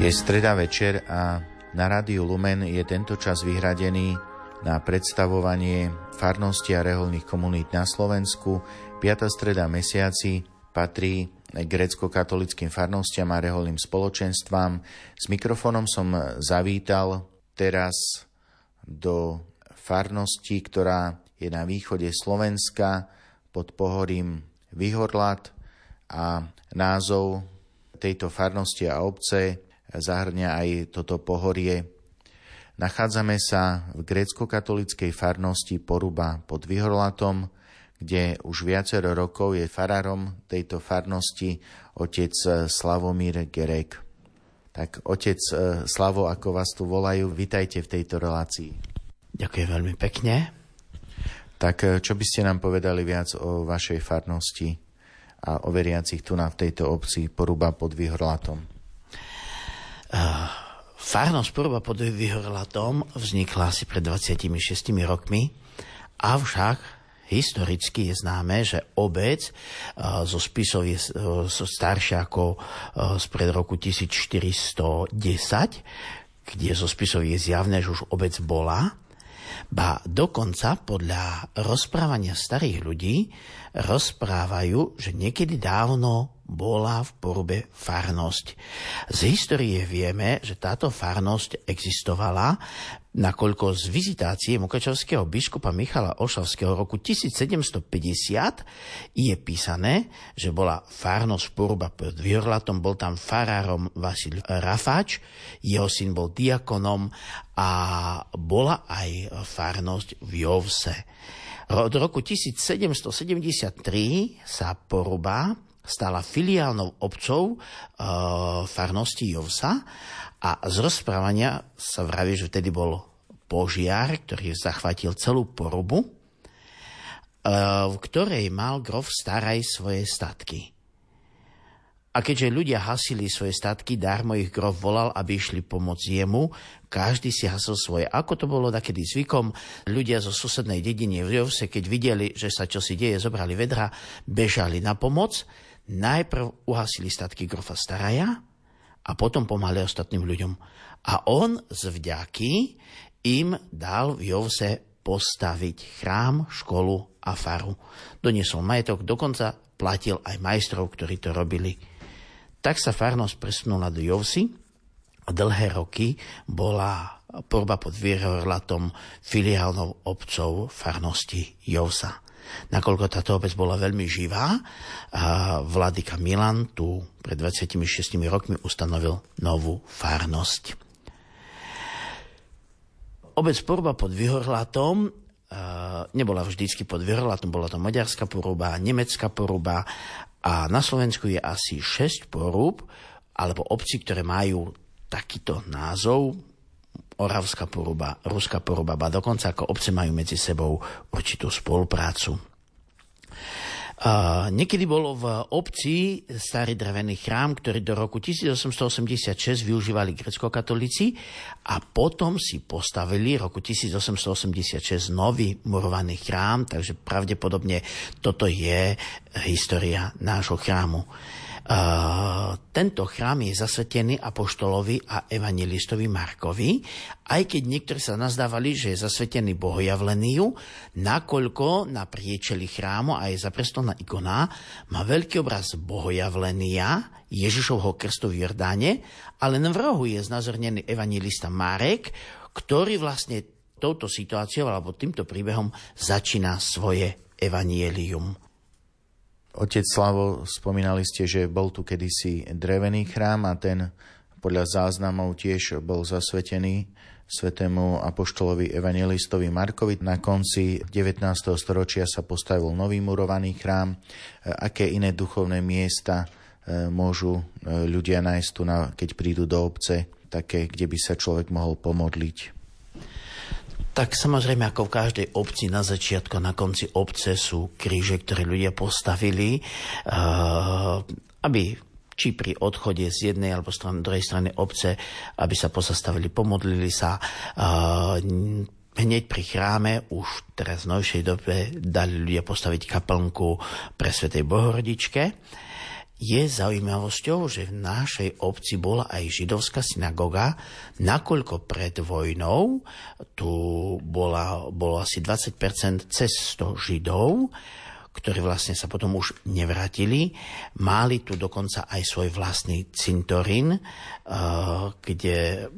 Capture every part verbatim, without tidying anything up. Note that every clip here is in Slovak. Je streda večer a na Rádiu Lumen je tento čas vyhradený na predstavovanie farnosti a reholných komunít na Slovensku. Piata streda mesiaci patrí gréckokatolíckym farnostiam a reholným spoločenstvám. S mikrofónom som zavítal teraz do farnosti, ktorá je na východe Slovenska pod pohorím Vihorlat a názov tejto farnosti a obce zahŕňa aj toto pohorie. Nachádzame sa v gréckokatolíckej farnosti Poruba pod Vihorlatom, kde už viacero rokov je farárom tejto farnosti otec Slavomír Gerek. Tak otec Slavo, ako vás tu volajú, vitajte v tejto relácii. Ďakujem veľmi pekne. Tak čo by ste nám povedali viac o vašej farnosti a o veriacich tu na v tejto obci Poruba pod Vihorlatom? Uh, farnosť Poruba pod Vihorlatom vznikla asi pred dvadsiatimi šiestimi rokmi, avšak historicky je známe, že obec uh, zo spisov je uh, staršia ako uh, spred roku tisícštyristodesať, kde zo spisov je zjavné, že už obec bola. Ba dokonca podľa rozprávania starých ľudí rozprávajú, že niekedy dávno bola v Porube farnosť. Z histórie vieme, že táto farnosť existovala, nakoľko z vizitácie mukačevského biskupa Michala Ošavského roku tisícsedemstopäťdesiat je písané, že bola farnosť Poruba pod Vihorlatom, bol tam farárom Vasil Rafáč, jeho syn bol diakonom a bola aj farnosť v Jovse. Od roku tisícsedemstosedemdesiattri sa Poruba stala filiálnou obcov e, farnosti Jovsa a z rozprávania sa vraví, že vtedy bol požiar, ktorý zachvátil celú Porubu, e, v ktorej mal grof Staraj svoje statky. A keďže ľudia hasili svoje statky, darmo ich grof volal, aby išli pomôcť jemu. Každý si hasil svoje. Ako to bolo takedy zvykom, ľudia zo susednej dediny v Jovse, keď videli, že sa čosi deje, zobrali vedra, bežali na pomoc. Najprv uhasili statky grofa Staraja a potom pomáhali ostatným ľuďom. A on z vďaky im dal v Jovse postaviť chrám, školu a faru. Doniesol majetok, dokonca platil aj majstrov, ktorí to robili. Tak sa farnosť presunula do Jovsi a dlhé roky bola Poruba pod Vihorlatom filiálnou obcov farnosti Jovsa. Nakoľko táto obec bola veľmi živá, vladyka Milan tu pred dvadsiatimi šiestimi rokmi ustanovil novú farnosť. Obec Poruba pod Vihorlatom nebola vždycky pod Vihorlatom, bola to maďarská Poruba, nemecká Poruba, a na Slovensku je asi šesť porúb, alebo obcí, ktoré majú takýto názov, Oravská Poruba, Ruská Poruba, ba dokonca ako obce majú medzi sebou určitú spoluprácu. Uh, niekedy bolo v obci starý drevený chrám, ktorý do roku tisícosemstoosemdesiatšesť využívali gréckokatolíci a potom si postavili roku tisícosemstoosemdesiatšesť nový murovaný chrám, takže pravdepodobne toto je história nášho chrámu. Uh, tento chrám je zasvetený apoštolovi a evanjelistovi Markovi, aj keď niektorí sa nazdávali, že je zasvetený Bohojavleniu, nakoľko na priečeli chrámu a je zaprestolná ikona má veľký obraz Bohojavlenia, Ježišovho krstu v Jordáne, ale na rohu je znázornený evanjelista Marek, ktorý vlastne touto situáciou alebo týmto príbehom začína svoje evanjelium. Otec Slavo, spomínali ste, že bol tu kedysi drevený chrám a ten podľa záznamov tiež bol zasvetený svätému apoštolovi evanjelistovi Markovi. Na konci devätnásteho storočia sa postavil nový murovaný chrám. Aké iné duchovné miesta môžu ľudia nájsť tu, keď prídu do obce, také, kde by sa človek mohol pomodliť? Tak samozrejme, ako v každej obci, na začiatku a na konci obce sú kríže, ktoré ľudia postavili, aby či pri odchode z jednej alebo z druhej strany obce, aby sa pozastavili, pomodlili sa. Hneď pri chráme už teraz v novšej dobe dali ľudia postaviť kaplnku pre Svätej Bohorodičke. je zaujímavosťou, že v našej obci bola aj židovská synagoga, nakoľko pred vojnou tu bola, bolo asi dvadsať percent cez sto židov, ktorí vlastne sa potom už nevrátili. Mali tu dokonca aj svoj vlastný cintorín, kde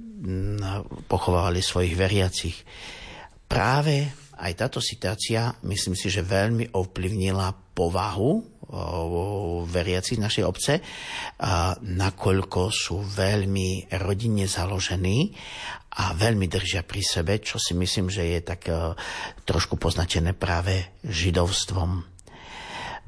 pochovávali svojich veriacich. Práve aj táto situácia, myslím si, že veľmi ovplyvnila povahu veriacich našej obce, nakoľko sú veľmi rodinne založení a veľmi držia pri sebe, čo si myslím, že je tak trošku poznačené práve židovstvom.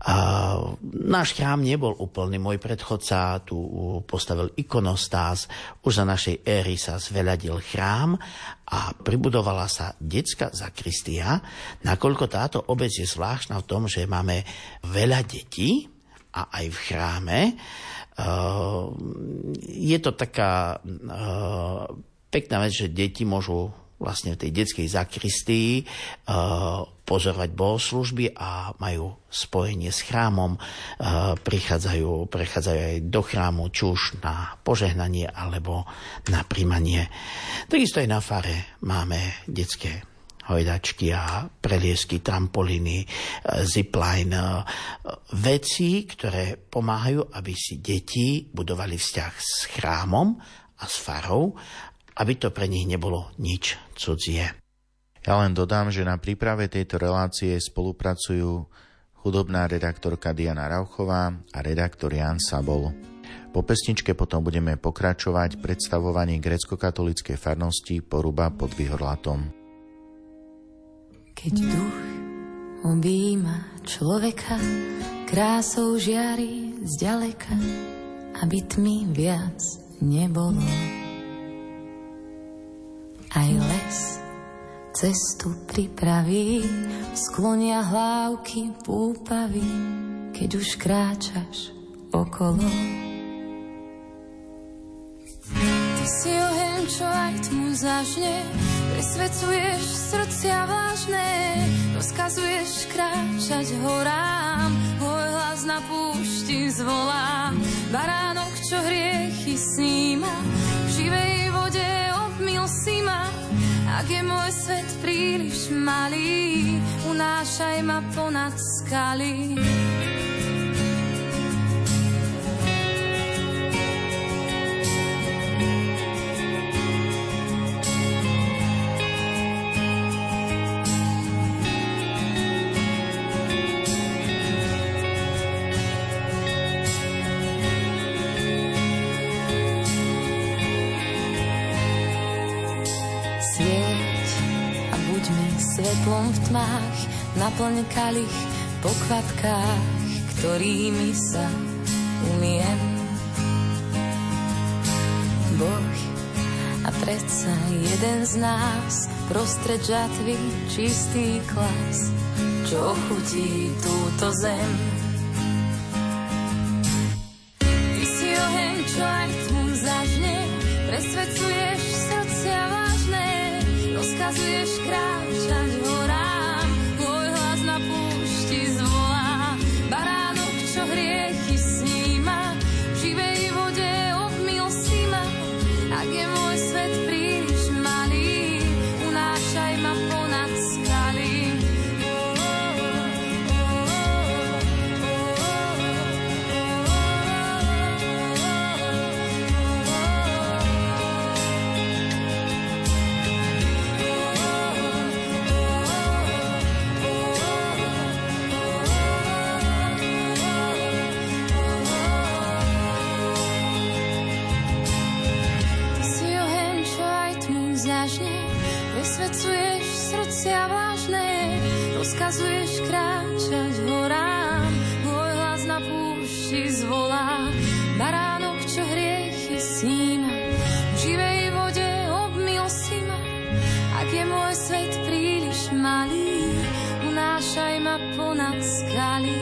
Uh, náš chrám nebol úplný. Môj predchodca tu postavil ikonostáz. Už za našej éry sa zveľadil chrám a pribudovala sa detská zakristia, nakoľko táto obec je zvláštna v tom, že máme veľa detí a aj v chráme. Uh, je to taká uh, pekná vec, že deti môžu vlastne v tej detskej zakristii uh, pozorovať bohoslúžby a majú spojenie s chrámom, e, prichádzajú, prechádzajú aj do chrámu, či už na požehnanie alebo na príjmanie. Takisto aj na fare máme detské hojdačky a preliesky, trampolíny, e, zipline, e, veci, ktoré pomáhajú, aby si deti budovali vzťah s chrámom a s farou, aby to pre nich nebolo nič cudzie. Ja len dodám, že na príprave tejto relácie spolupracujú hudobná redaktorka Diana Rauchová a redaktor Ján Sabol. Po pesničke potom budeme pokračovať predstavovanie gréckokatolíckej farnosti Poruba pod Vihorlatom. Keď duch objíma človeka, krásou žiari zďaleka, aby tmy viac nebolo. Aj les cestu pripraví, sklonia hlávky púpavy, keď už kráčaš okolo. Ty si oheň, čo aj tmu zažne, presvecuješ srdcia vážne, rozkazuješ kráčať horám, môj hlas na púšti zvolá, baránok, čo hriechy sníma, v živej vode obmyl si ma. Ak je môj svet príliš malý, unášaj ma ponad skaly. Svetlom v tmách, naplň kalich po kvapkách, ktorými sa umiem. Boh, a predsa jeden z nás, prostred žatvy čistý klas, čo ochutí túto zem. Ty si oheň, čo aj tmu zažne, presvedcuješ srdcia vážne, rozkazuješ kráčať horám, môj hlas na púšti zvolá, baránok, čo hriechy sníma, v živej vode obmyl si ma. Ak je môj svet príliš malý, unášaj ma ponad skaly. Presvedcuješ srdcia vážne, rozkazuješ kráčať horám, môj hlas na púšti zvolá, baránok, čo hriechy sníma, v živej vode obmyl si ma. Ak je môj svet príliš malý, unášaj ma ponad skaly.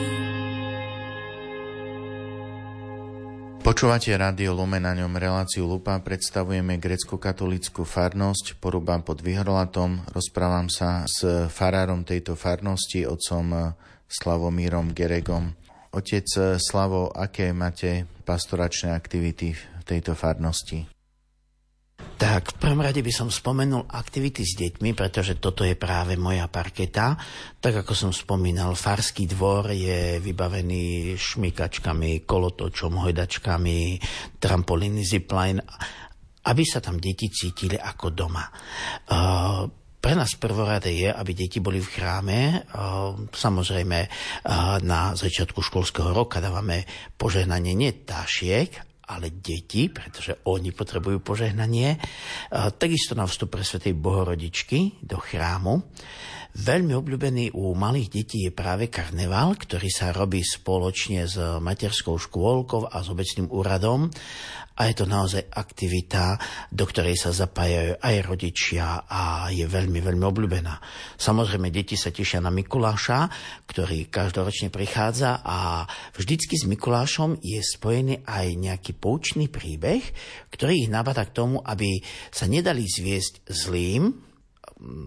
Počúvate Radio Lumen, na ňom reláciu Lupa, predstavujeme gréckokatolícku farnosť Poruba pod Vihorlatom. Rozprávam sa s farárom tejto farnosti, otcom Slavomírom Gerekom. Otec Slavo, aké máte pastoračné aktivity v tejto farnosti? Tak, v prvom rade by som spomenul aktivity s deťmi, pretože toto je práve moja parketa. Tak, ako som spomínal, farský dvor je vybavený šmykačkami, kolotočom, hojdačkami, trampolín, zipline, aby sa tam deti cítili ako doma. Uh, Pre nás prvorade je, aby deti boli v chráme. Samozrejme, na začiatku školského roka dávame požehnanie nie tášiek, ale deti, pretože oni potrebujú požehnanie. Takisto na vstup pre Svätej Bohorodičky do chrámu. Veľmi obľúbený u malých detí je práve karneval, ktorý sa robí spoločne s materskou škôlkou a s obecným úradom. A je to naozaj aktivita, do ktorej sa zapájajú aj rodičia a je veľmi, veľmi obľúbená. Samozrejme, deti sa tešia na Mikuláša, ktorý každoročne prichádza a vždycky s Mikulášom je spojený aj nejaký poučný príbeh, ktorý ich nabáda k tomu, aby sa nedali zviesť zlým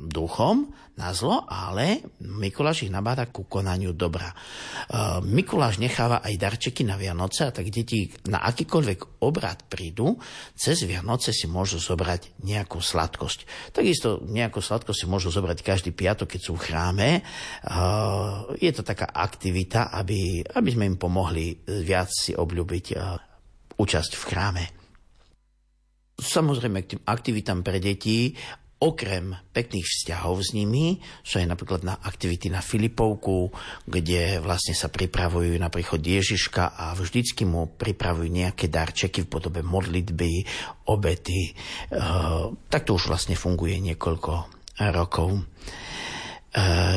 duchom na zlo, ale Mikuláš ich nabáda ku konaniu dobra. Mikuláš necháva aj darčeky na Vianoce, a tak deti na akýkoľvek obrad prídu, cez Vianoce si môžu zobrať nejakú sladkosť. Takisto nejakú sladkosť si môžu zobrať každý piatok, keď sú v chráme. Je to taká aktivita, aby, aby sme im pomohli viac si obľúbiť účasť v chráme. Samozrejme, k tým aktivitám pre deti okrem pekných vzťahov s nimi sú aj napríklad na aktivity na Filipovku, kde vlastne sa pripravujú na príchod Ježiška a vždycky mu pripravujú nejaké darčeky v podobe modlitby, obety. E, tak to už vlastne funguje niekoľko rokov. E,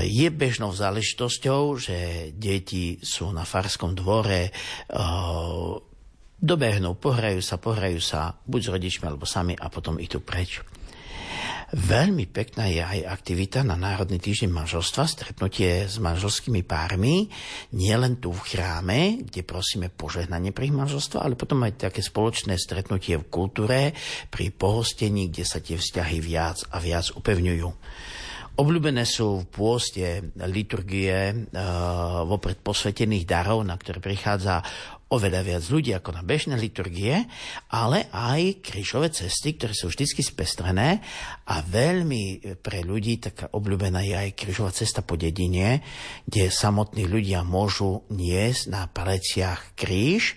je bežnou záležitosťou, že deti sú na farskom dvore, e, dobehnú, pohrajú sa, pohrajú sa buď s rodičmi alebo sami a potom idú preč. Veľmi pekná je aj aktivita na Národný týždeň manželstva, stretnutie s manželskými pármi, nielen tu v chráme, kde prosíme požehnanie pri manželstva, ale potom aj také spoločné stretnutie v kultúre, pri pohostení, kde sa tie vzťahy viac a viac upevňujú. Obľúbené sú v pôste liturgie vopred posvetených darov, na ktoré prichádza oveľa viac ľudí ako na bežné liturgie, ale aj krížové cesty, ktoré sú vždycky spestrené a veľmi pre ľudí taká obľúbená je aj krížová cesta po dedine, kde samotní ľudia môžu niesť na paleciach kríž,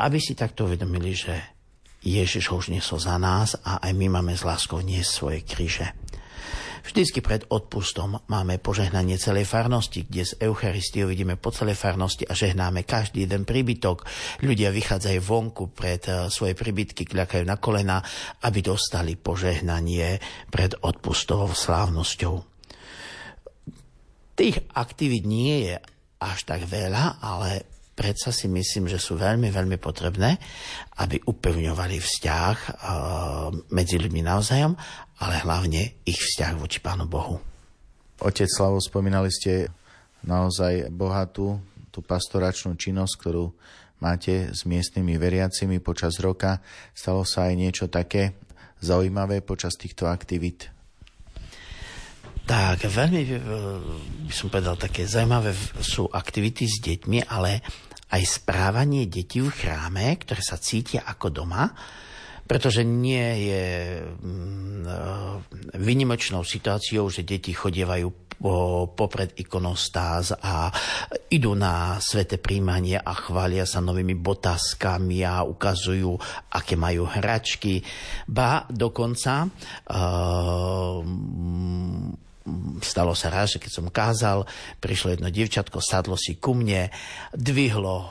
aby si takto uvedomili, že Ježiš ho už niesol za nás a aj my máme s láskou niesť svoje kríže. Vždycky pred odpustom máme požehnanie celej farnosti, kde z Eucharistie vidíme po celej farnosti a žehnáme každý jeden príbytok. Ľudia vychádzajú vonku pred svoje príbytky, kľakajú na kolena, aby dostali požehnanie pred odpustovou slávnosťou. Tých aktivít nie je až tak veľa, ale predsa si myslím, že sú veľmi, veľmi potrebné, aby upevňovali vzťah medzi ľuďmi navzájom, ale hlavne ich vzťah voči Pánu Bohu. Otec Slavo, spomínali ste naozaj bohatú tú pastoračnú činnosť, ktorú máte s miestnymi veriacimi počas roka. Stalo sa aj niečo také zaujímavé počas týchto aktivít? Tak, veľmi, by som povedal, také zaujímavé sú aktivity s deťmi, ale aj správanie detí v chráme, ktoré sa cítia ako doma, pretože nie je výnimočnou situáciou, že deti chodievajú popred ikonostáz a idú na sväté príjmanie a chvália sa novými botaskami a ukazujú, aké majú hračky. Ba dokonca Uh, stalo sa raz, že keď som kázal, prišlo jedno dievčatko, sadlo si ku mne, dvihlo e,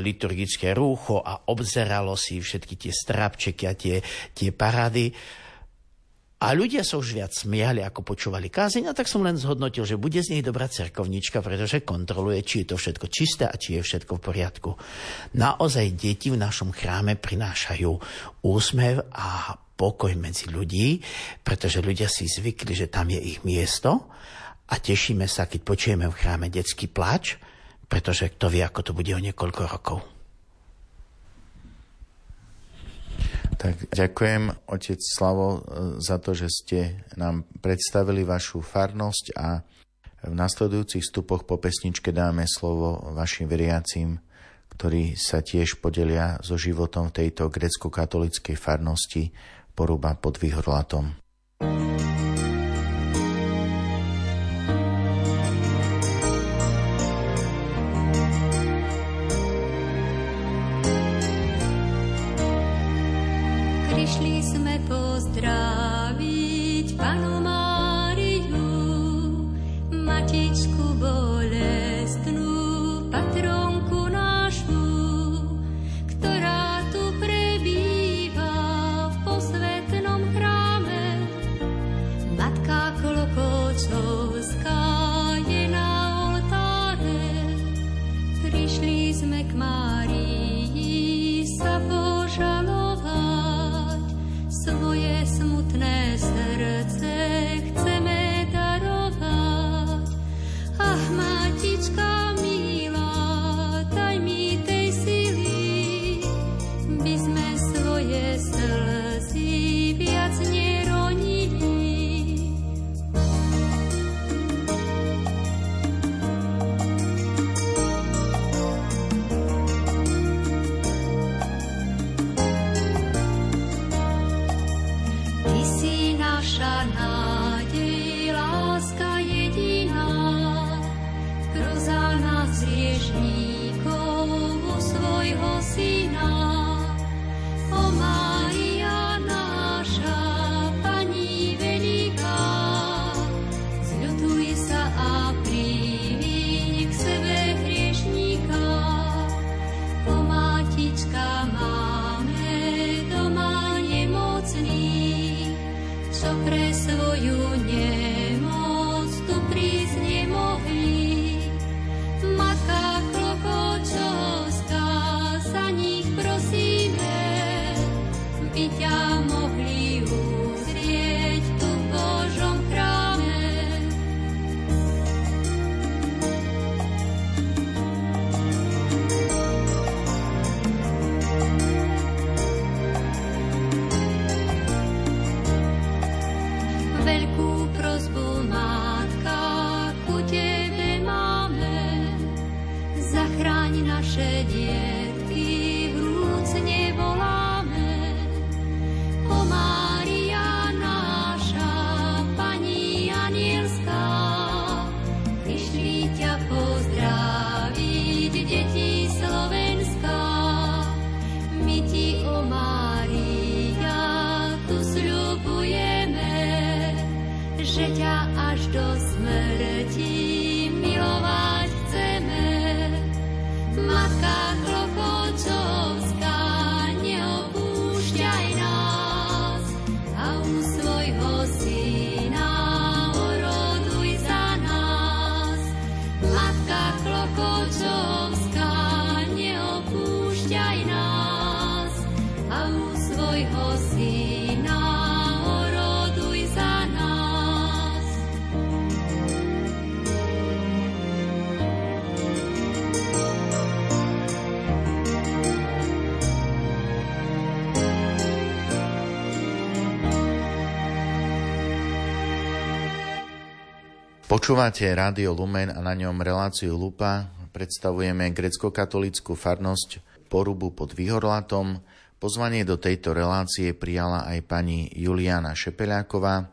liturgické rúcho a obzeralo si všetky tie strapčeky a tie, tie parády. A ľudia sa už viac smiali, ako počúvali kázeň, a tak som len zhodnotil, že bude z nich dobrá cerkovnička, pretože kontroluje, či je to všetko čisté a či je všetko v poriadku. Naozaj deti v našom chráme prinášajú úsmev a pokoj medzi ľudí, pretože ľudia si zvykli, že tam je ich miesto a tešíme sa, keď počujeme v chráme detský pláč, pretože kto vie, ako to bude o niekoľko rokov. Tak ďakujem, otec Slavo, za to, že ste nám predstavili vašu farnosť a V nasledujúcich vstupoch po pesničke dáme slovo vašim veriacim, ktorí sa tiež podelia so životom v tejto gréckokatolíckej farnosti Poruba pod Vihorlatom. Prišli sme pozdraviť Panu Máriu, Matičku bolestnú, patronku našu, ktorá tu prebýva v posvätnom chráme. Matka Klokočovská je na oltáre. Prišli sme k Márii sa požalovať, svoje smutné srdce chceme darovať. Ach, Matička Počúvate Rádio Lumen a na ňom reláciu Lupa. Predstavujeme gréckokatolícku farnosť Porubu pod Vihorlatom. Pozvanie do tejto relácie prijala aj pani Juliana Šepeľáková,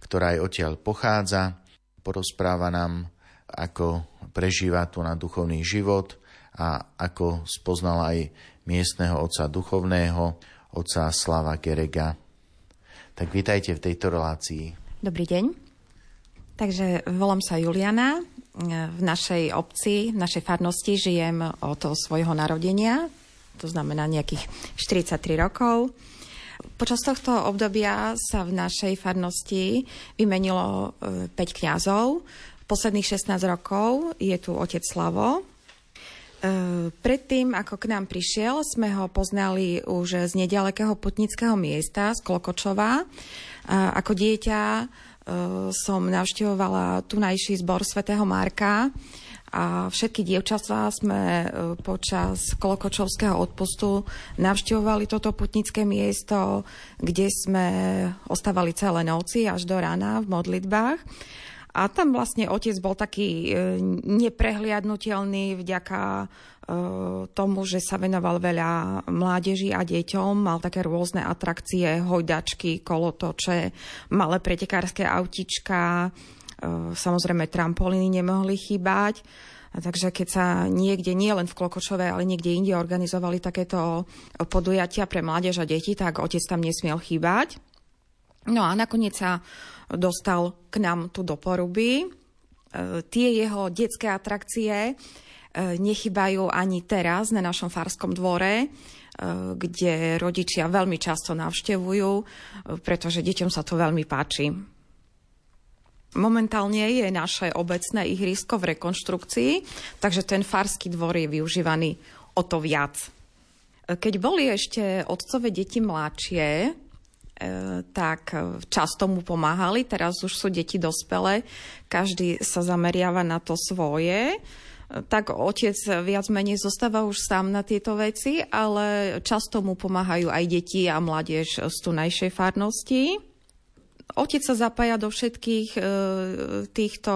ktorá aj odtiaľ pochádza. Porozpráva nám, ako prežíva tu na duchovný život a ako spoznala aj miestneho otca duchovného, otca Slava Gerega. Tak vitajte v tejto relácii. Dobrý deň. Takže volám sa Juliana, v našej obci, v našej farnosti žijem od svojho narodenia, to znamená nejakých štyridsaťtri rokov. Počas tohto obdobia sa v našej farnosti vymenilo päť kňazov. Posledných šestnásť rokov je tu otec Slavo. Predtým, ako k nám prišiel, sme ho poznali už z nedalekého putnického miesta, z Klokočova. Ako dieťa som navštevovala tunajší zbor svätého Marka a všetky dievčatvá sme počas klokočovského odpustu navštevovali toto putnické miesto, kde sme ostávali celé noci až do rána v modlitbách. A tam vlastne otec bol taký neprehliadnutelný vďaka tomu, že sa venoval veľa mládeži a deťom, mal také rôzne atrakcie, hojdačky, kolotoče, malé pretekárske autička, samozrejme trampolíny nemohli chýbať. A takže keď sa niekde, nie len v Klokočove, ale niekde inde organizovali takéto podujatia pre mládež a deti, tak otec tam nesmiel chýbať. No a nakoniec sa dostal k nám tu do Poruby. E, tie jeho detské atrakcie e, nechybajú ani teraz na našom farskom dvore, e, kde rodičia veľmi často navštevujú, e, pretože deťom sa to veľmi páči. Momentálne je naše obecné ihrisko v rekonštrukcii, takže ten farský dvor je využívaný o to viac. Keď boli ešte otcové deti mladšie, tak často mu pomáhali. Teraz už sú deti dospelé, každý sa zameriava na to svoje. Tak otec viac menej zostáva už sám na tieto veci, ale často mu pomáhajú aj deti a mládež z tunajšej farnosti. Otec sa zapája do všetkých e, týchto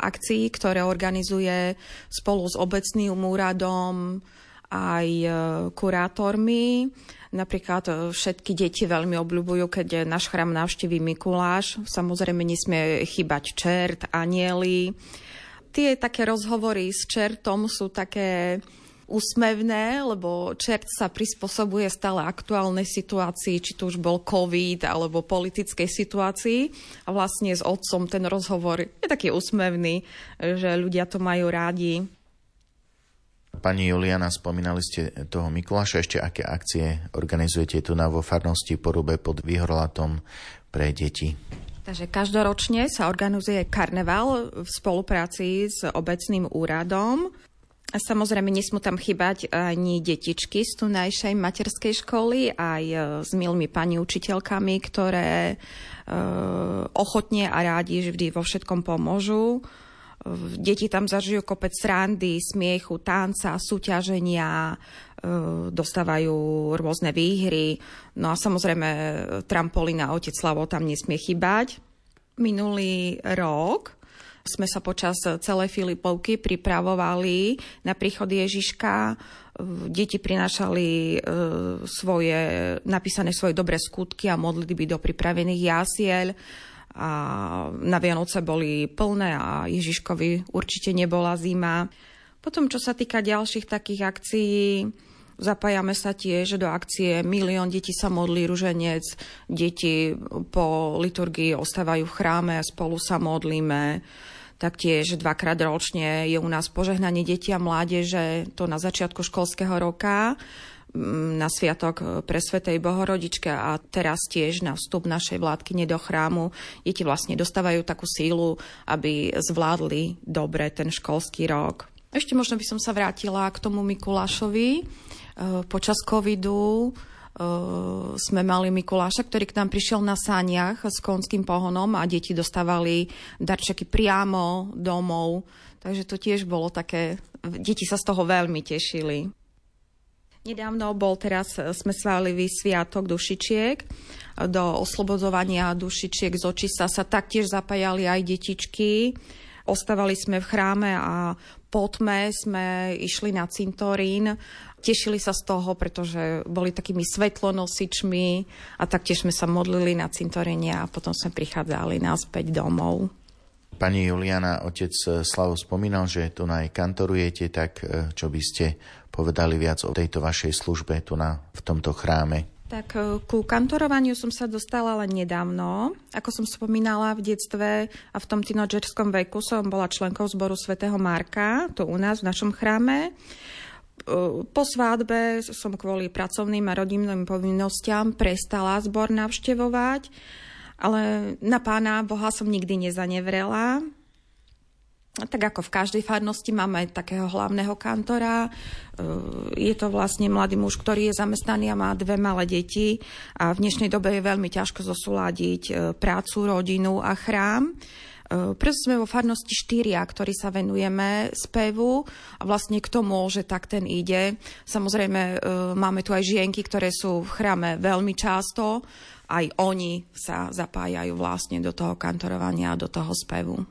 akcií, ktoré organizuje spolu s obecným úradom aj e, kurátormi. Napríklad e, všetky deti veľmi obľúbujú, keď náš chrám navštíví Mikuláš. Samozrejme nesmie chýbať čert, anjeli. Tie také rozhovory s čertom sú také úsmevné, lebo čert sa prispôsobuje stále aktuálnej situácii, či to už bol COVID, alebo politickej situácii. A vlastne s otcom ten rozhovor je taký úsmevný, že ľudia to majú rádi. Pani Juliana, spomínali ste toho Mikuláša. Ešte aké akcie organizujete tu na vo farnosti Porube pod Vihorlatom pre deti? Takže každoročne sa organizuje karneval v spolupráci s obecným úradom. A samozrejme, nesmú tam chýbať ani detičky z tunajšej materskej školy, aj s milými pani učiteľkami, ktoré e, ochotne a rádi vždy vo všetkom pomôžu. Deti tam zažijú kopec srandy, smiechu, tanca, súťaženia, e, dostávajú rôzne výhry. No a samozrejme, trampolína otec Slavo tam nesmie chýbať. Minulý rok sme sa počas celej Filipovky pripravovali na príchod Ježiška. Deti prinášali svoje, napísané svoje dobré skutky a modlitby do pripravených jasiel. A na Vianoce boli plné a Ježiškovi určite nebola zima. Potom, čo sa týka ďalších takých akcií, zapájame sa tiež do akcie Milión detí sa modlí ruženec. Deti po liturgii ostávajú v chráme a spolu sa modlíme. Taktiež dvakrát ročne je u nás požehnanie detí a mládeže, to na začiatku školského roka, na sviatok pre Svätej Bohorodičke a teraz tiež na vstup našej vládkyne do chrámu. Deti vlastne dostávajú takú sílu, aby zvládli dobre ten školský rok. Ešte možno by som sa vrátila k tomu Mikulášovi. Počas covidu sme mali Mikuláša, ktorý k nám prišiel na sániach s konským pohonom a deti dostávali darčeky priamo domov. Takže to tiež bolo také, deti sa z toho veľmi tešili. Nedávno bol teraz, sme slávili sviatok dušičiek. Do oslobodzovania dušičiek z očista sa taktiež zapájali aj detičky. Ostávali sme v chráme a po tme sme išli na cintorín. Tešili sa z toho, pretože boli takými svetlonosičmi a taktiež sme sa modlili na cintoríne a potom sme prichádzali naspäť domov. Pani Juliana, otec Slavo spomínal, že tu na kantorujete, tak čo by ste povedali viac o tejto vašej službe tu na, v tomto chráme? Tak ku kantorovaniu som sa dostala len nedávno. Ako som spomínala v detstve a v tom tínodžerskom veku som bola členkou zboru svätého Marka, to u nás v našom chráme. Po svadbe som kvôli pracovným a rodinným povinnostiam prestala zbor navštevovať, ale na Pána Boha som nikdy nezanevrela. Tak ako v každej farnosti máme takého hlavného kantora. Je to vlastne mladý muž, ktorý je zamestnaný a má dve malé deti. A v dnešnej dobe je veľmi ťažko zosúladiť prácu, rodinu a chrám. Preto sme vo farnosti štyria, ktorí sa venujeme spevu a vlastne k tomu, že tak ten ide. Samozrejme, máme tu aj žienky, ktoré sú v chráme veľmi často. Aj oni sa zapájajú vlastne do toho kantorovania a do toho spevu.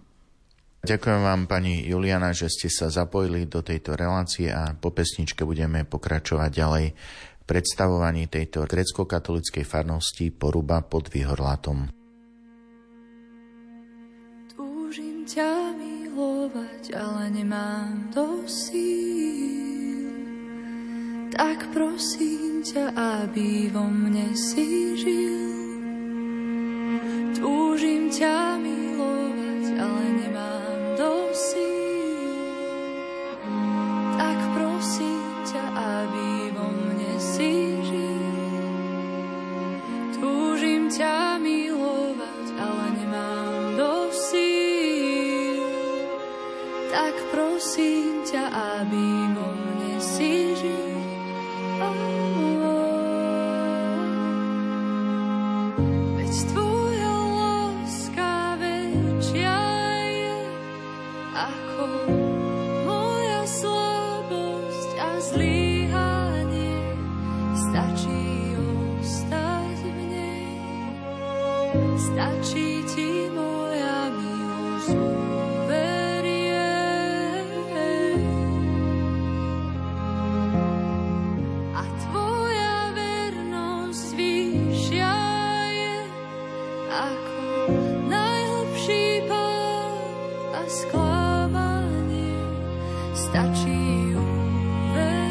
Ďakujem vám, pani Juliana, že ste sa zapojili do tejto relácie a po pesničke budeme pokračovať ďalej v predstavovaní tejto gréckokatolíckej farnosti Poruba pod Vihorlatom. Túžim ťa milovať, ale nemám dosť síl. Tak prosím ťa, aby vo mne si žil. Túžim ťa milovať, ale nemám tak prosím ťa, aby vo mne si žil. Túžim ťa milovať, ale nemám dosť síl. Tak prosím ťa, aby vo mne si žil. Oh, oh. Veď tvoja láska väčšia je ako moja slabosť a zlyhanie, stačí ostať v nej, stačí ti moja milosť, uverie. A tvoja vernosť vyššia je ako najhlbší pán a sklad. Stačí uveriť,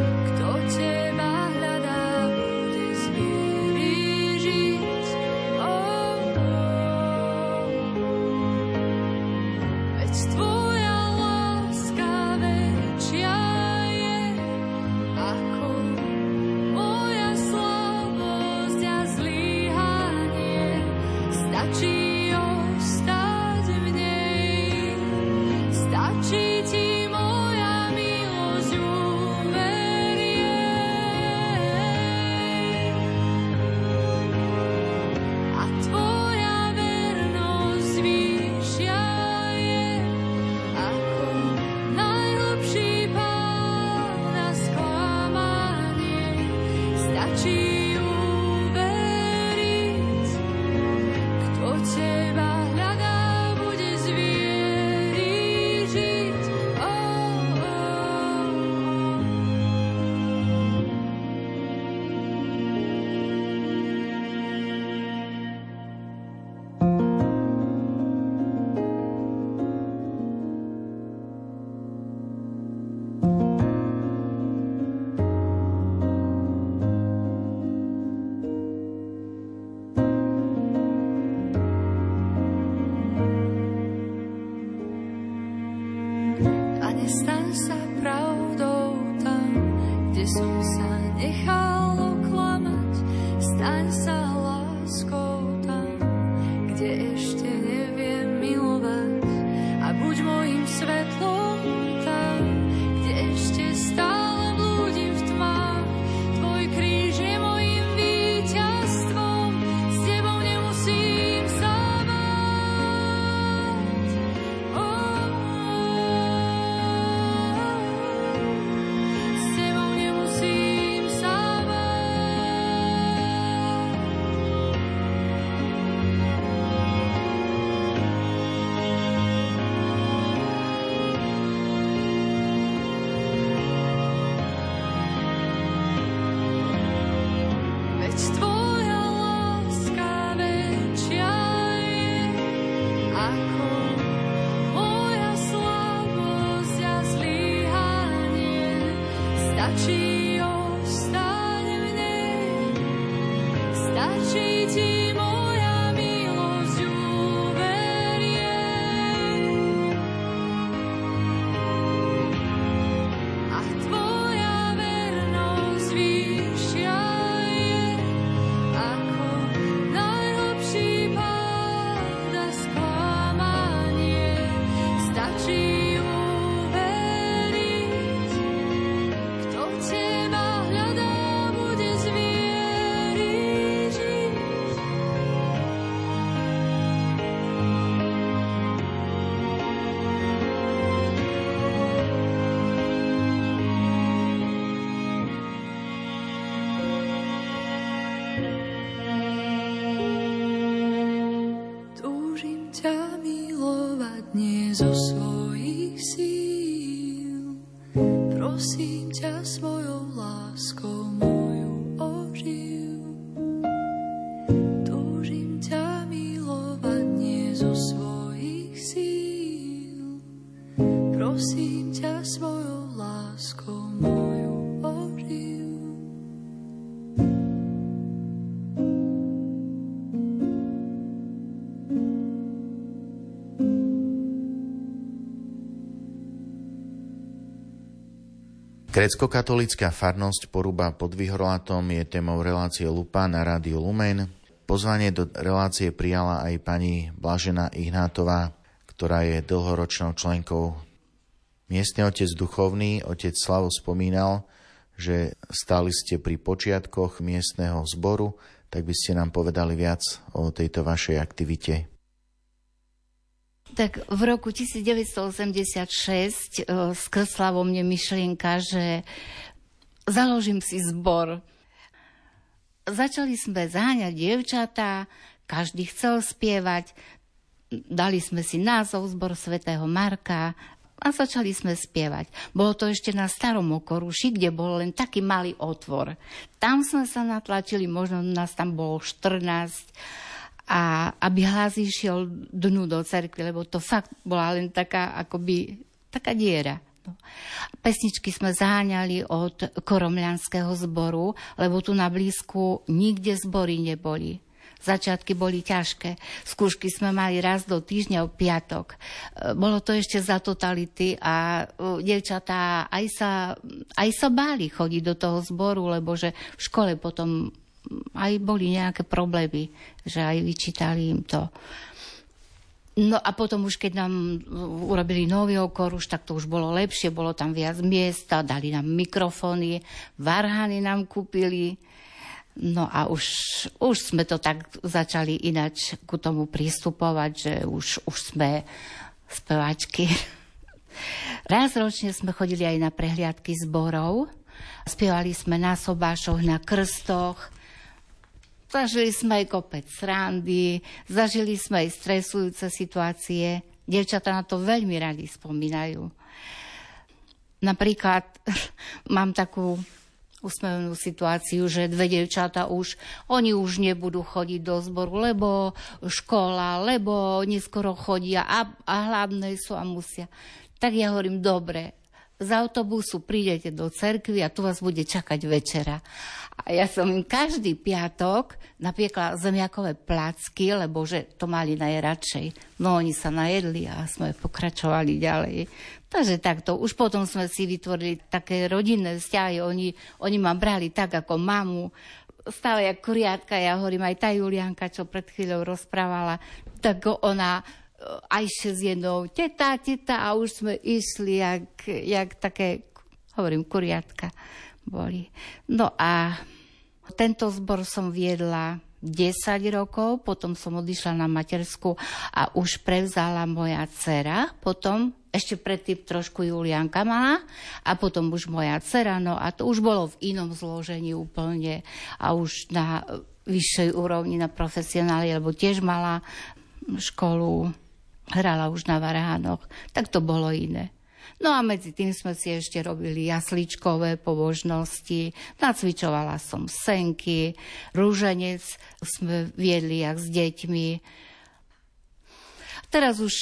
kto teba hľadá, bude z viery žiť. Oh, oh. Veď tvoja láska väčšia je ako moja slabosť a zlyhanie. Stačí Gréckokatolícka farnosť Poruba pod Vihorlatom je témou relácie Lupa na Rádiu Lumen. Pozvanie do relácie prijala aj pani Blažena Ihnátová, ktorá je dlhoročnou členkou. Miestny otec duchovný, otec Slavo, spomínal, že stáli ste pri počiatkoch miestneho zboru, tak by ste nám povedali viac o tejto vašej aktivite. Tak v roku devätnásť osemdesiatšesť skrsla vo mne myšlienka, že založím si zbor. Začali sme zháňať dievčatá, každý chcel spievať, dali sme si názov Zbor svätého Marka a začali sme spievať. Bolo to ešte na starom Okoruši, kde bol len taký malý otvor. Tam sme sa natlačili, možno nás tam bolo štrnásť, a aby hlas išiel dnu do cerkvy, lebo to fakt bola len taká, akoby, taká diera. No. Pesničky sme zaháňali od koromľanského zboru, lebo tu na blízku nikde zbory neboli. Začiatky boli ťažké. Skúšky sme mali raz do týždňa v piatok. Bolo to ešte za totality a dievčatá aj sa, aj sa báli chodiť do toho zboru, lebo že v škole potom aj boli nejaké problémy, že aj vyčítali im to. No a potom už, keď nám urobili nový Okoruš, tak to už bolo lepšie, bolo tam viac miesta, dali nám mikrofóny, varhany nám kúpili. No a už, už sme to tak začali inač ku tomu pristupovať, že už, už sme speváčky. Raz ročne sme chodili aj na prehliadky zborov, spievali sme na sobášoch, na krstoch, zažili sme aj kopec srandy, zažili sme aj stresujúce situácie. Dievčatá na to veľmi radi spomínajú. Napríklad mám takú úsmevnú situáciu, že dve dievčatá už, oni už nebudú chodiť do zboru, lebo škola, lebo neskoro chodia a, a hladné sú a musia. Tak ja hovorím, dobre, z autobusu prídete do cerkvy a tu vás bude čakať večera. A ja som im každý piatok napiekla zemiakové placky, lebo že to mali najradšej. No oni sa najedli a sme pokračovali ďalej. Takže takto. Už potom sme si vytvorili také rodinné vzťahy. Oni, oni ma brali tak ako mamu. Stále jak kuriatka, ja hovorím, aj tá Julianka, čo pred chvíľou rozprávala, tak ona aj s jednou teta, teta a už sme išli jak, jak také, hovorím, kuriatka boli. No a tento zbor som viedla desať rokov, potom som odišla na matersku a už prevzala moja dcera, potom ešte predtým trošku Julianka mala a potom už moja dcera, no a to už bolo v inom zložení úplne a už na vyššej úrovni, na profesionáli, lebo tiež mala školu, hrala už na varhánoch, tak to bolo iné. No a medzi tým sme si ešte robili jasličkové pobožnosti, nacvičovala som senky, rúženec sme viedli jak s deťmi. Teraz už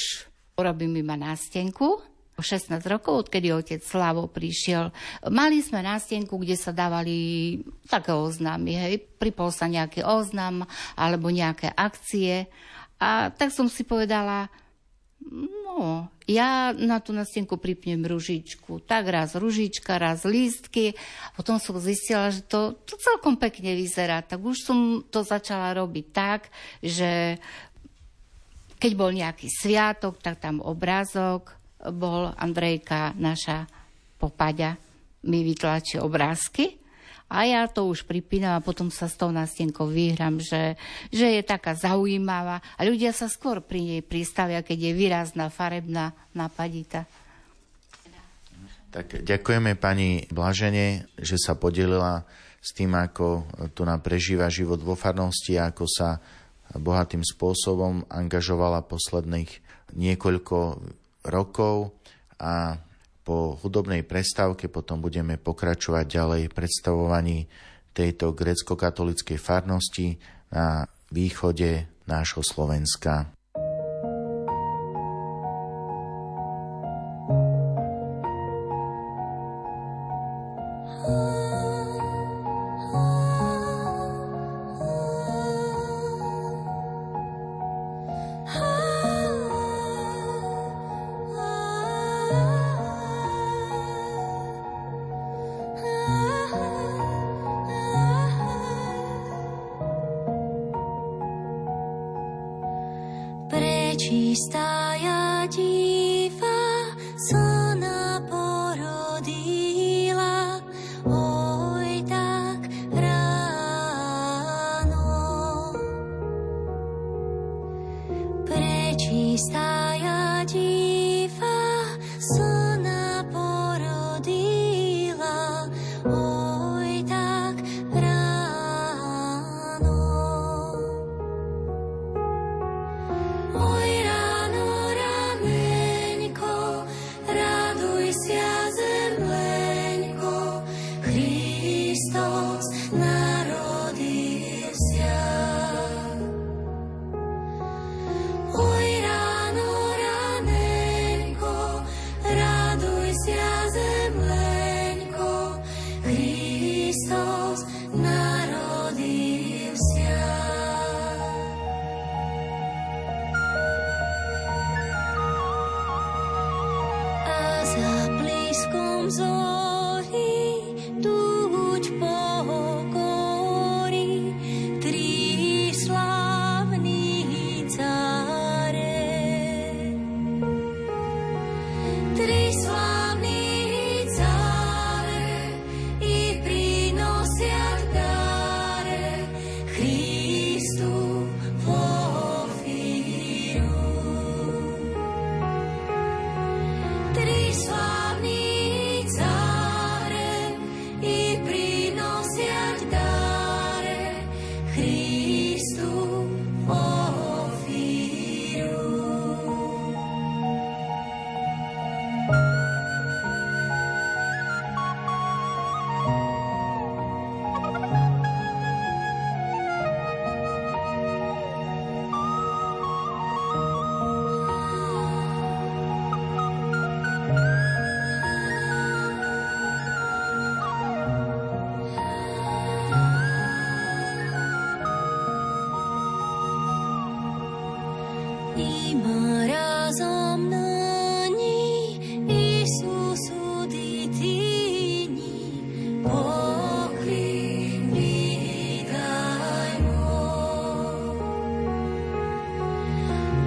robím iba nástenku, šestnásť rokov, odkedy otec Slavo prišiel. Mali sme nástenku, kde sa dávali také oznámy, hej, pripol sa nejaký oznám alebo nejaké akcie. A tak som si povedala, no, ja na tú nástenku pripnem ružičku. Tak raz ružička, raz lístky. Potom som zistila, že to, to celkom pekne vyzerá. Tak už som to začala robiť tak, že keď bol nejaký sviatok, tak tam obrázok bol. Andrejka, naša popaďa, mi vytlačí obrázky. A ja to už pripínam a potom sa s tou nástenkou vyhrám, že, že je taká zaujímavá. A ľudia sa skôr pri nej pristavia, keď je výrazná, farebná, napadita. Tak ďakujeme pani Blažene, že sa podelila s tým, ako tu nám prežíva život vo farnosti, ako sa bohatým spôsobom angažovala posledných niekoľko rokov a po hudobnej prestávke potom budeme pokračovať ďalej v predstavovaní tejto gréckokatolíckej farnosti na východe nášho Slovenska. Čistá ja diva sa naporodila, oj tak ráno. Prečistá ja diva sa naporodila, oj tak ráno. Oj ráno, rameňko, raduj sa zemleňko, Kristus narodil sa. Oj ráno, rameňko, raduj sa zemleňko, Kristus narodil sa. A za blízkom zory tuď pohorí tri slávni care. Tri slávni care i prinosia dare Kristu v ofíru. Tri slávni care i prinosia dare Kristu v ofíru. Ima razom na ní Isusu dytyni, poklin vydajmo.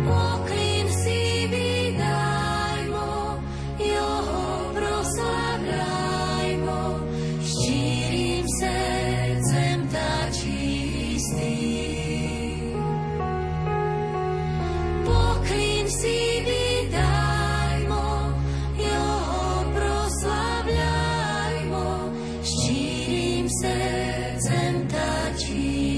Poklin si vydajmo, Jeho proslavljajmo, ščirim srcem ta čistim. Poklin si vydajmo, Jeho proslavljajmo, ščirim srcem ta čistim.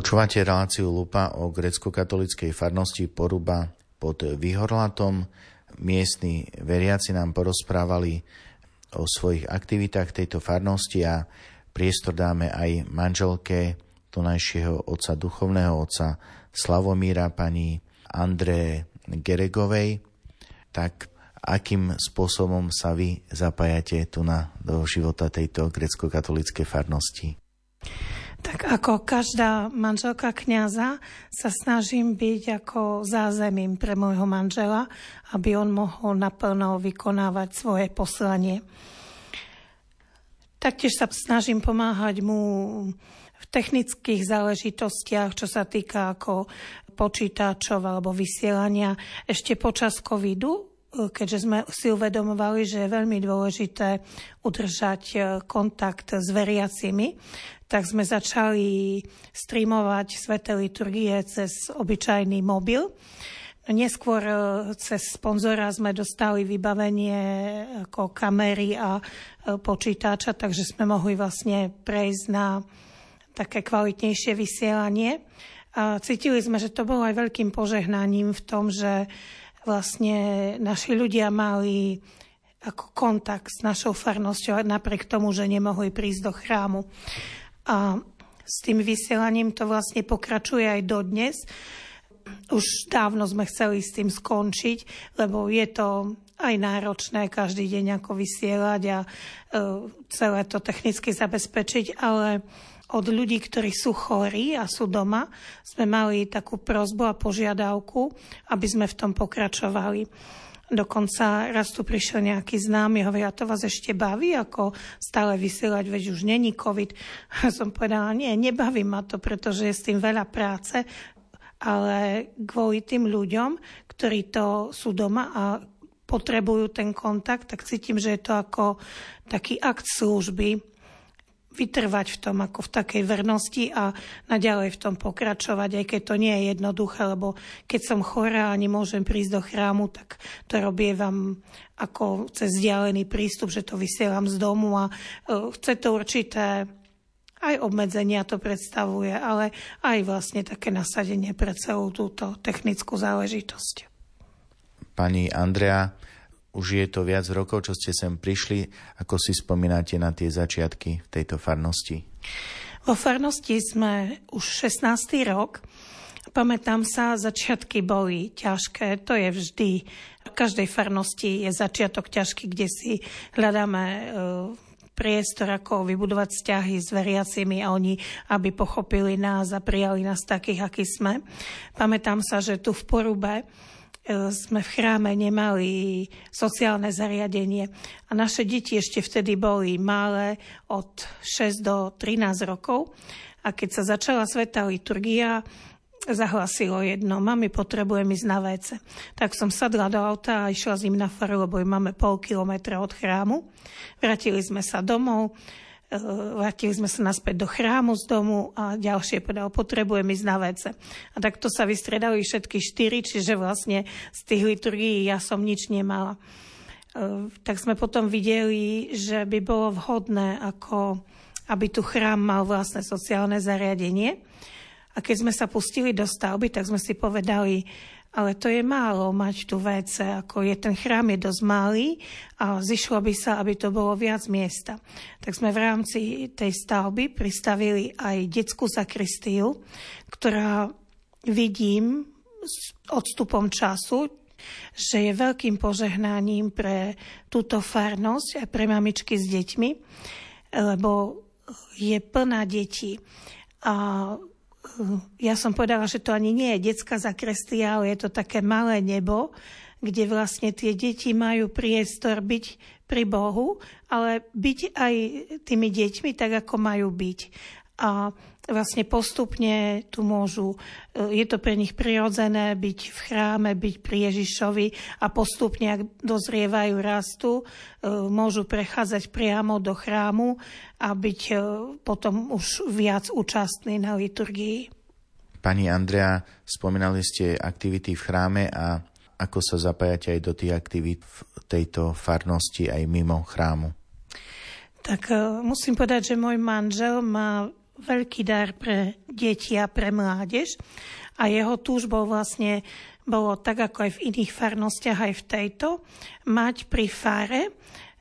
Počúvate reláciu Lupa o gréckokatolíckej farnosti Poruba pod Vihorlatom. Miestni veriaci nám porozprávali o svojich aktivitách tejto farnosti a priestor dáme aj manželke tunajšieho otca, duchovného otca Slavomíra, pani Andree Gerekovej. Tak akým spôsobom sa vy zapájate tu na, do života tejto gréckokatolíckej farnosti? Tak ako každá manželka kňaza sa snažím byť ako zázemím pre môjho manžela, aby on mohol naplno vykonávať svoje poslanie. Taktiež sa snažím pomáhať mu v technických záležitostiach, čo sa týka ako počítačov alebo vysielania ešte počas covidu, keďže sme si uvedomovali, že je veľmi dôležité udržať kontakt s veriacimi, tak sme začali streamovať sväté liturgie cez obyčajný mobil. Neskôr cez sponzora sme dostali vybavenie ako kamery a počítača, takže sme mohli vlastne prejsť na také kvalitnejšie vysielanie. A cítili sme, že to bolo aj veľkým požehnaním v tom, že vlastne naši ľudia mali ako kontakt s našou farnosťou, napriek tomu, že nemohli prísť do chrámu. A s tým vysielaním to vlastne pokračuje aj dodnes. Už dávno sme chceli s tým skončiť, lebo je to aj náročné každý deň ako vysielať a e, celé to technicky zabezpečiť, ale od ľudí, ktorí sú chorí a sú doma, sme mali takú prosbu a požiadavku, aby sme v tom pokračovali. Dokonca raz tu prišiel nejaký známy, hovorí, a to vás ešte baví, ako stále vysielať, veď už není COVID. A som povedala, nie, nebaví ma to, pretože je s tým veľa práce, ale kvôli tým ľuďom, ktorí to sú doma a potrebujú ten kontakt, tak cítim, že je to ako taký akt služby, vytrvať v tom ako v takej vernosti a naďalej v tom pokračovať, aj keď to nie je jednoduché, lebo keď som chorá a nemôžem prísť do chrámu, tak to robievam ako cez vzdialený prístup, že to vysielam z domu a chce to určité aj obmedzenia to predstavuje, ale aj vlastne také nasadenie pre celú túto technickú záležitosť. Pani Andrea, už je to viac rokov, čo ste sem prišli. Ako si spomínate na tie začiatky v tejto farnosti? Vo farnosti sme už šestnásty rok. Pamätám sa, začiatky boli ťažké. To je vždy. V každej farnosti je začiatok ťažký, kde si hľadáme Uh, priestor, ako vybudovať vzťahy s veriacimi a oni, aby pochopili nás a prijali nás takých, akí sme. Pamätám sa, že tu v Porube sme v chráme nemali sociálne zariadenie a naše deti ešte vtedy boli malé od šesť do trinásť rokov a keď sa začala svätá liturgia, zahlasilo jedno, mami, potrebujem ísť na véce. Tak som sadla do auta a išla s ním na faru, lebo máme pol kilometra od chrámu. Vrátili sme sa domov, vrátili sme sa naspäť do chrámu z domu a ďalšie podal, potrebujem ísť na véce. A takto sa vystredali všetky štyri, čiže vlastne z tých liturgií ja som nič nemala. Tak sme potom videli, že by bolo vhodné, ako aby tu chrám mal vlastné sociálne zariadenie. A keď sme sa pustili do stavby, tak sme si povedali, ale to je málo mať tu vé cé, ako je ten chrám je dosť malý a zišlo by sa, aby to bolo viac miesta. Tak sme v rámci tej stavby pristavili aj detskú sakristiu, ktorá vidím s odstupom času, že je veľkým požehnaním pre túto farnosť a pre mamičky s deťmi, lebo je plná detí. A ja som povedala, že to ani nie je detská sakristia, ale je to také malé nebo, kde vlastne tie deti majú priestor byť pri Bohu, ale byť aj tými deťmi tak, ako majú byť. A vlastne postupne tu môžu, je to pre nich prirodzené byť v chráme, byť pri Ježišovi a postupne, ak dozrievajú, rastú, môžu prechádzať priamo do chrámu a byť potom už viac účastní na liturgii. Pani Andrea, spomínali ste aktivity v chráme a ako sa zapájate aj do tých aktivít v tejto farnosti aj mimo chrámu? Tak musím povedať, že môj manžel má veľký dar pre deti a pre mládež a jeho túžbou vlastne bolo tak, ako aj v iných farnostiach, aj v tejto, mať pri fare,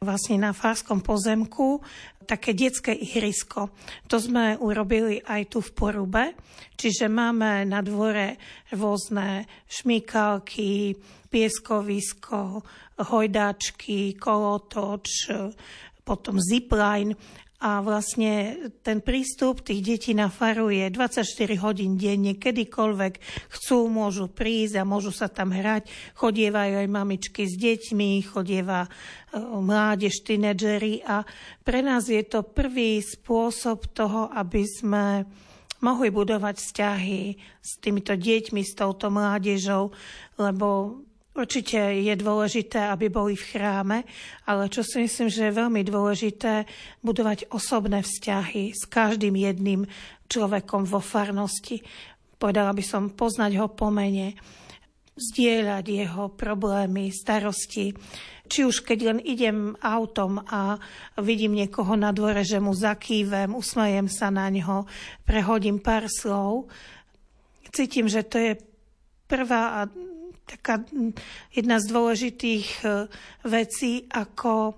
vlastne na farskom pozemku, také detské ihrisko. To sme urobili aj tu v Porube, čiže máme na dvore rôzne šmýkalky, pieskovisko, hojdačky, kolotoč, potom zipline. A vlastne ten prístup tých detí na faru je dvadsaťštyri hodín denne, kedykoľvek chcú, môžu prísť a môžu sa tam hrať. Chodievajú aj mamičky s deťmi, chodieva mládež, tínedžeri a pre nás je to prvý spôsob toho, aby sme mohli budovať vzťahy s týmito deťmi, s touto mládežou, lebo určite je dôležité, aby boli v chráme, ale čo si myslím, že je veľmi dôležité, budovať osobné vzťahy s každým jedným človekom vo farnosti. Povedala by som, poznať ho po mene, zdieľať jeho problémy, starosti. Či už keď len idem autom a vidím niekoho na dvore, že mu zakývem, usmejem sa na ňo, prehodím pár slov, cítim, že to je prvá a taká jedna z dôležitých vecí, ako,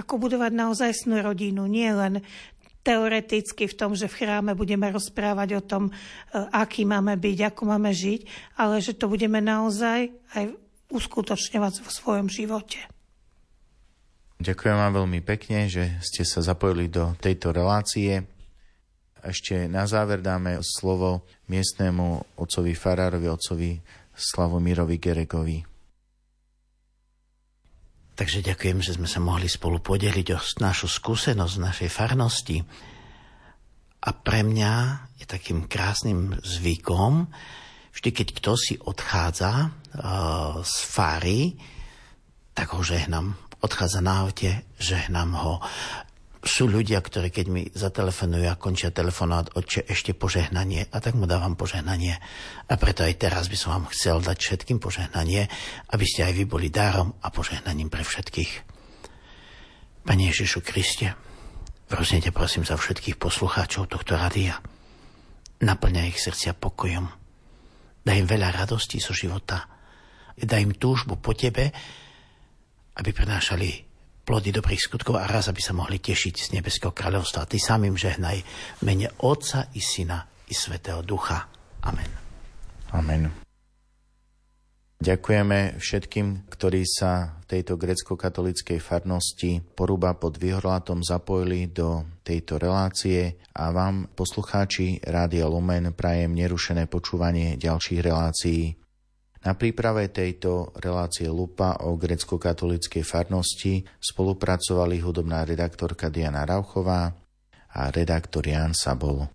ako budovať naozajstnú rodinu. Nie len teoreticky v tom, že v chráme budeme rozprávať o tom, aký máme byť, ako máme žiť, ale že to budeme naozaj aj uskutočňovať vo svojom živote. Ďakujem vám veľmi pekne, že ste sa zapojili do tejto relácie. Ešte na záver dáme slovo miestnemu otcovi farárovi, otcovi Slavomírovi Gerekovi. Takže ďakujem, že sme sa mohli spolu podeliť o našu skúsenosť z našej farnosti. A pre mňa je takým krásnym zvykom, vždy keď kto si odchádza e, z fary, tak ho žehnam. Odchádza na aute, žehnam ho. Sú ľudia, ktorí keď mi zatelefonujú a končia telefonát, otče, ešte požehnanie, a tak mu dávam požehnanie. A preto aj teraz by som vám chcel dať všetkým požehnanie, aby ste aj vy boli dárom a požehnaním pre všetkých. Pane Ježišu Kriste, prosím ťa, prosím za všetkých poslucháčov tohto rádia. Naplňaj ich srdcia pokojom. Daj im veľa radosti zo života. Daj im túžbu po tebe, aby prinášali plody dobrých skutkov a raz, aby sa mohli tešiť z nebeského kráľovstva. Ty sám im žehnaj v mene Otca i Syna i Svätého Ducha. Amen. Amen. Ďakujeme všetkým, ktorí sa v tejto gréckokatolíckej farnosti Poruba pod Vihorlatom zapojili do tejto relácie a vám, poslucháči Rádia Lumen, prajem nerušené počúvanie ďalších relácií. Na príprave tejto relácie Lupa o gréckokatolíckej farnosti spolupracovali hudobná redaktorka Diana Rauchová a redaktor Ján Sabol.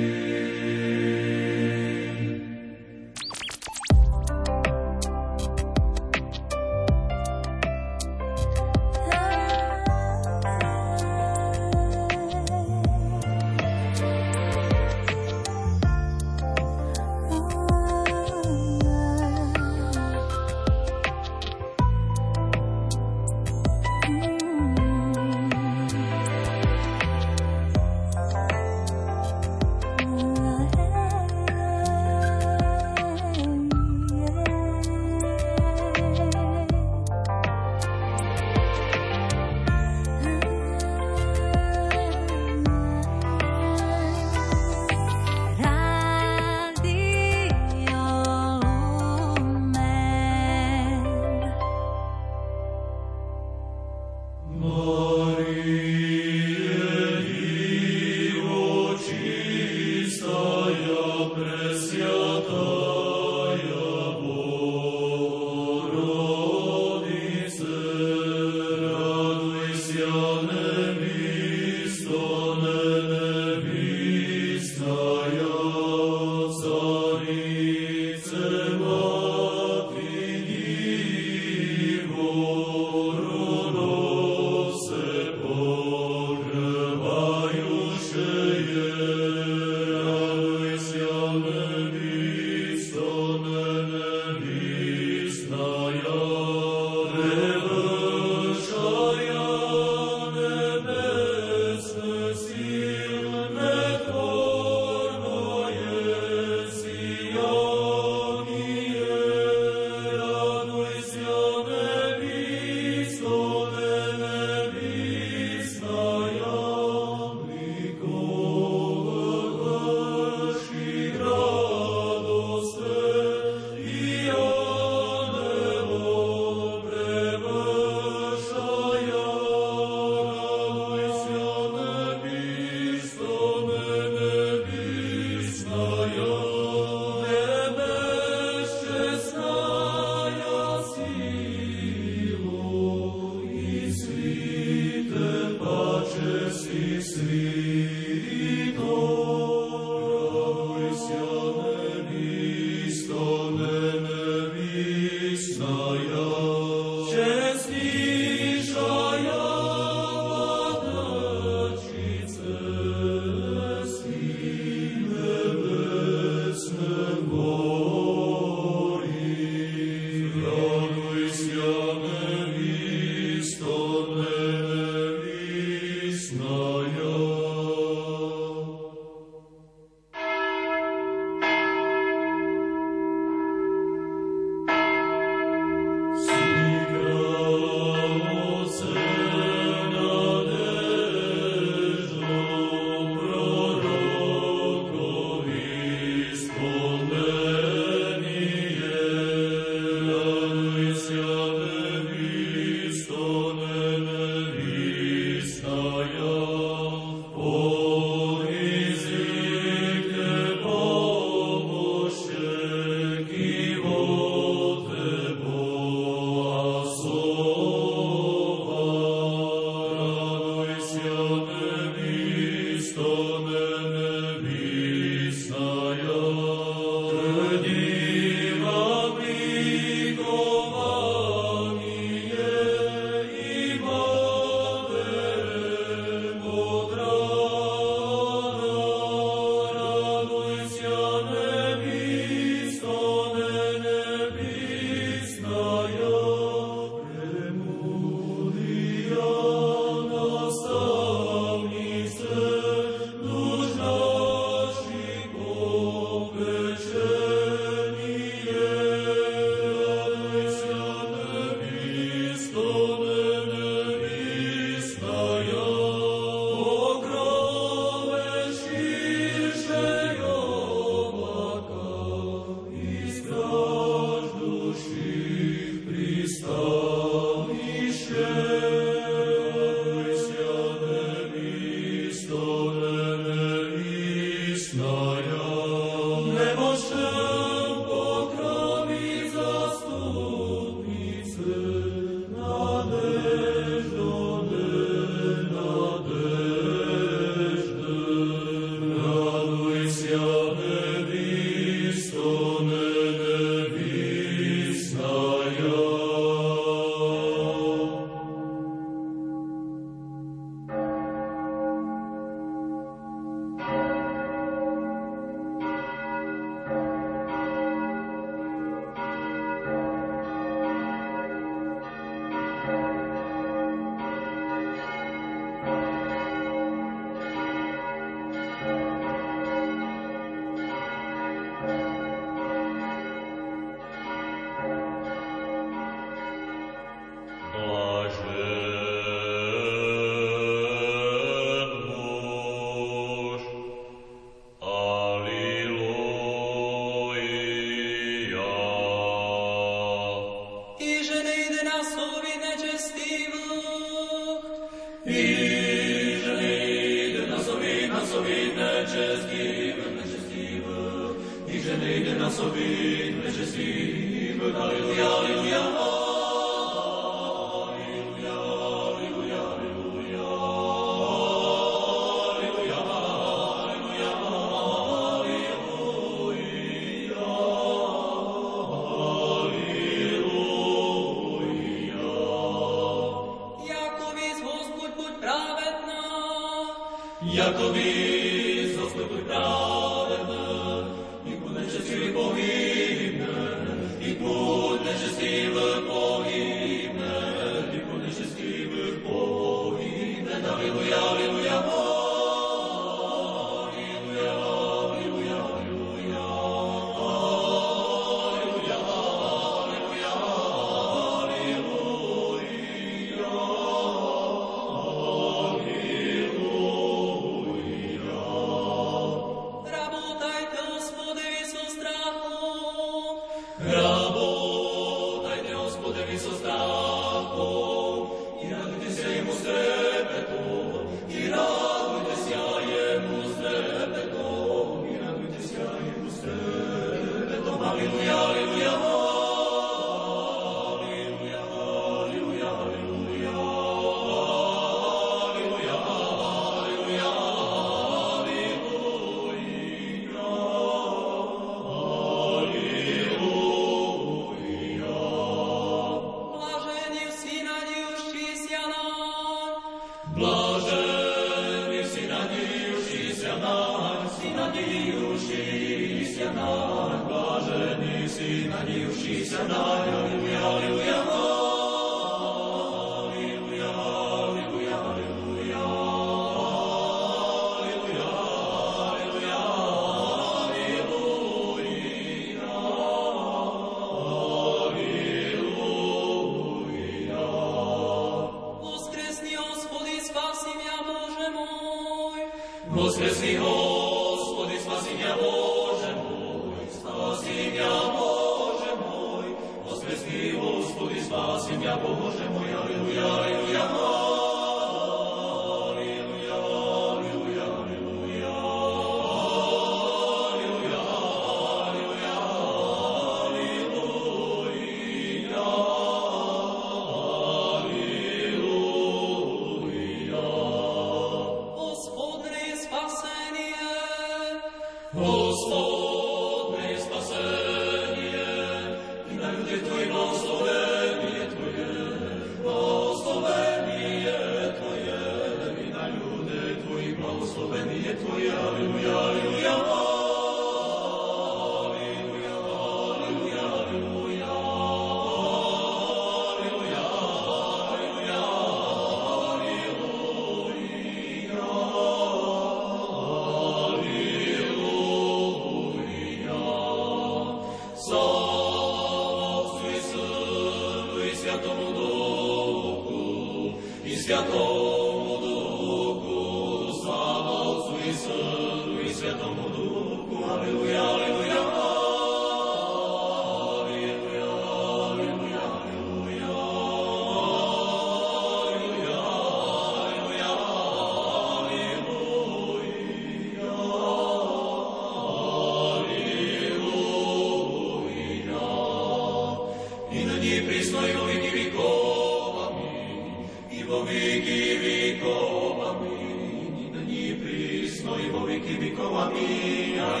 Amen.